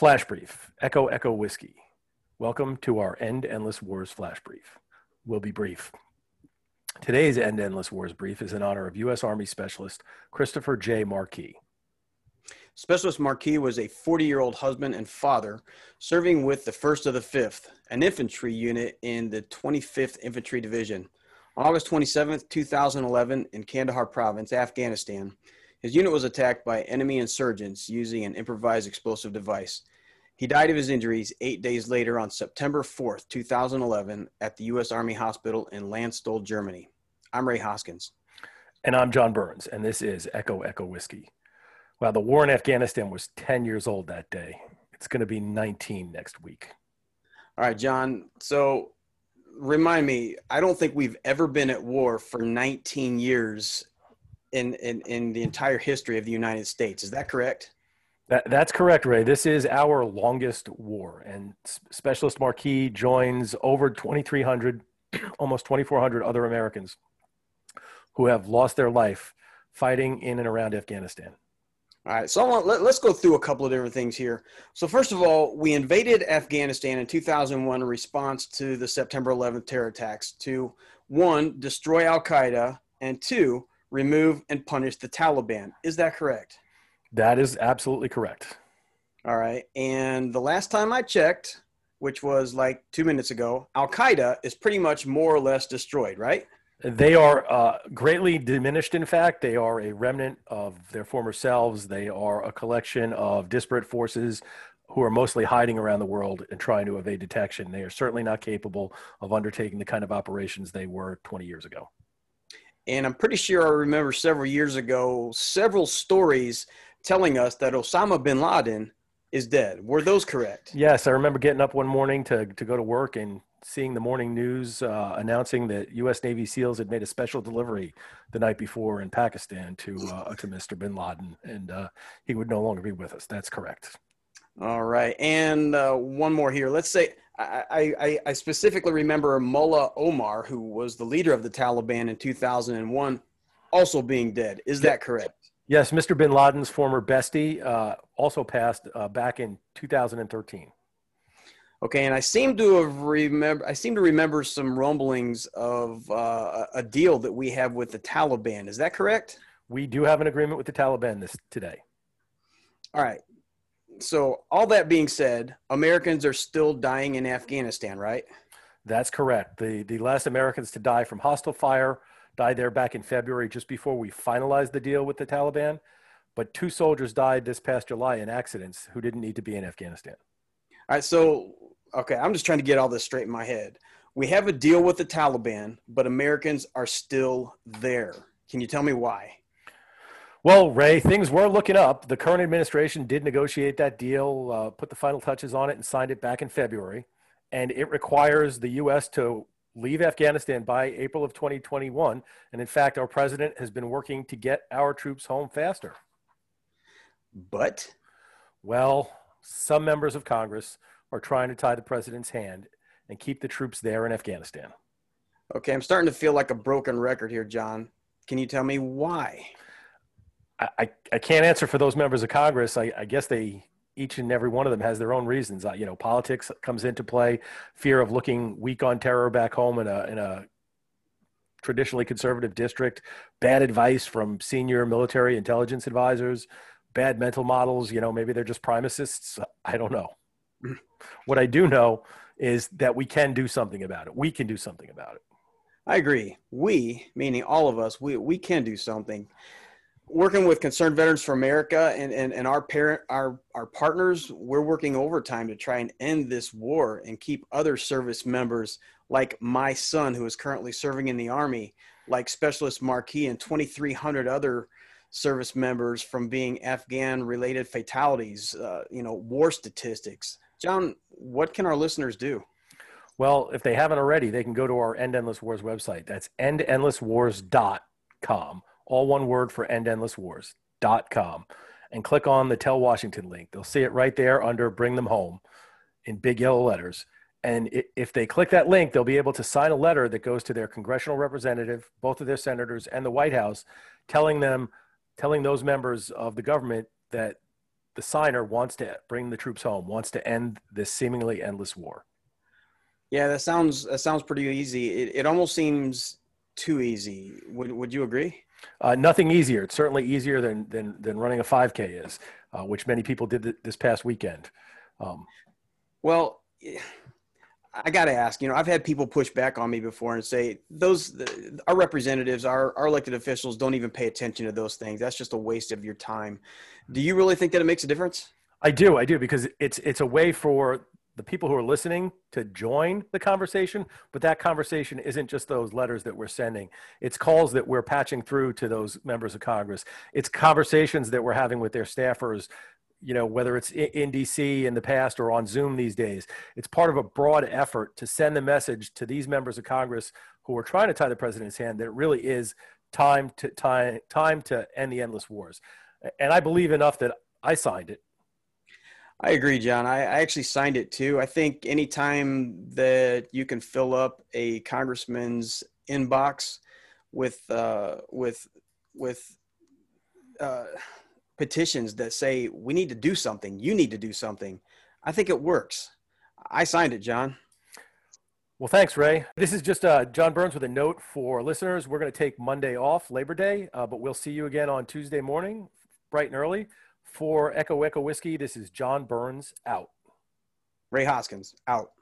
Flash brief, echo, echo whiskey. Welcome to our End Endless Wars flash brief. We'll be brief. Today's End Endless Wars brief is in honor of U.S. Army Specialist Christopher J. Marquis. Specialist Marquis was a 40-year-old husband and father serving with the 1st of the 5th, an infantry unit in the 25th Infantry Division. On August 27, 2011, in Kandahar Province, Afghanistan, his unit was attacked by enemy insurgents using an improvised explosive device. He died of his injuries 8 days later on September 4, 2011, at the U.S. Army Hospital in Landstuhl, Germany. I'm Ray Hoskins. And I'm John Burns, and this is Echo Echo Whiskey. Wow, the war in Afghanistan was 10 years old that day. It's going to be 19 next week. All right, John. So remind me, I don't think we've ever been at war for 19 years in the entire history of the United States. Is that correct? That's correct, Ray. This is our longest war. And Specialist Marquis joins over 2,300, almost 2,400 other Americans who have lost their life fighting in and around Afghanistan. All right, so let's go through a couple of different things here. So first of all, we invaded Afghanistan in 2001 in response to the September 11th terror attacks to, one, destroy Al-Qaeda, and two, remove and punish the Taliban. Is that correct? That is absolutely correct. All right, and the last time I checked, which was like 2 minutes ago, Al-Qaeda is pretty much more or less destroyed, right? They are greatly diminished, in fact. They are a remnant of their former selves. They are a collection of disparate forces who are mostly hiding around the world and trying to evade detection. They are certainly not capable of undertaking the kind of operations they were 20 years ago. And I'm pretty sure I remember several years ago, several stories telling us that Osama bin Laden is dead. Were those correct? Yes, I remember getting up one morning to go to work and seeing the morning news announcing that U.S. Navy SEALs had made a special delivery the night before in Pakistan to Mr. Bin Laden, and he would no longer be with us. That's correct. All right, and one more here. Let's say I specifically remember Mullah Omar, who was the leader of the Taliban in 2001, also being dead. Is that correct? Yes, Mr. Bin Laden's former bestie also passed back in 2013. Okay, and I seem to remember some rumblings of a deal that we have with the Taliban. Is that correct? We do have an agreement with the Taliban today. All right. So all that being said, Americans are still dying in Afghanistan, right? That's correct. The last Americans to die from hostile fire died there back in February, just before we finalized the deal with the Taliban. But two soldiers died this past July in accidents who didn't need to be in Afghanistan. All right, so okay, I'm just trying to get all this straight in my head. We have a deal with the Taliban, but Americans are still there. Can you tell me why? Well, Ray, things were looking up. The current administration did negotiate that deal, put the final touches on it, and signed it back in February. And it requires the U.S. to leave Afghanistan by April of 2021. And in fact, our president has been working to get our troops home faster. But? Well, some members of Congress are trying to tie the president's hand and keep the troops there in Afghanistan. Okay, I'm starting to feel like a broken record here, John. Can you tell me why? I can't answer for those members of Congress. I guess they, each and every one of them has their own reasons. You know, politics comes into play, fear of looking weak on terror back home in a traditionally conservative district, bad advice from senior military intelligence advisors, bad mental models. You know, maybe they're just primicists. I don't know. What I do know is that we can do something about it. We can do something about it. I agree. We, meaning all of us, we can do something. Working with Concerned Veterans for America and our partners, we're working overtime to try and end this war and keep other service members like my son, who is currently serving in the Army, like Specialist Marquis and 2,300 other service members from being Afghan-related fatalities, you know, war statistics. John, what can our listeners do? Well, if they haven't already, they can go to our End Endless Wars website. That's endendlesswars.com. All one word for endendlesswars.com, and click on the Tell Washington link. They'll see it right there under Bring Them Home in big yellow letters. And if they click that link, they'll be able to sign a letter that goes to their congressional representative, both of their senators, and the White House, telling those members of the government that the signer wants to bring the troops home, wants to end this seemingly endless war. Yeah, that sounds pretty easy. It almost seems too easy. Would you agree? Nothing easier. It's certainly easier than running a 5K is, which many people did this past weekend. Well, I got to ask, I've had people push back on me before and say, our representatives, our elected officials don't even pay attention to those things. That's just a waste of your time. Do you really think that it makes a difference? I do, because it's a way for the people who are listening to join the conversation, but that conversation isn't just those letters that we're sending. It's calls that we're patching through to those members of Congress. It's conversations that we're having with their staffers, whether it's in DC in the past or on Zoom these days. It's part of a broad effort to send the message to these members of Congress who are trying to tie the president's hand that it really is time to end the endless wars. And I believe enough that I signed it. I agree, John. I actually signed it too. I think any time that you can fill up a congressman's inbox with petitions that say, we need to do something, you need to do something, I think it works. I signed it, John. Well, thanks, Ray. This is just John Burns with a note for listeners. We're going to take Monday off, Labor Day, but we'll see you again on Tuesday morning, bright and early. For Echo Whiskey, this is John Burns out. Ray Hoskins out.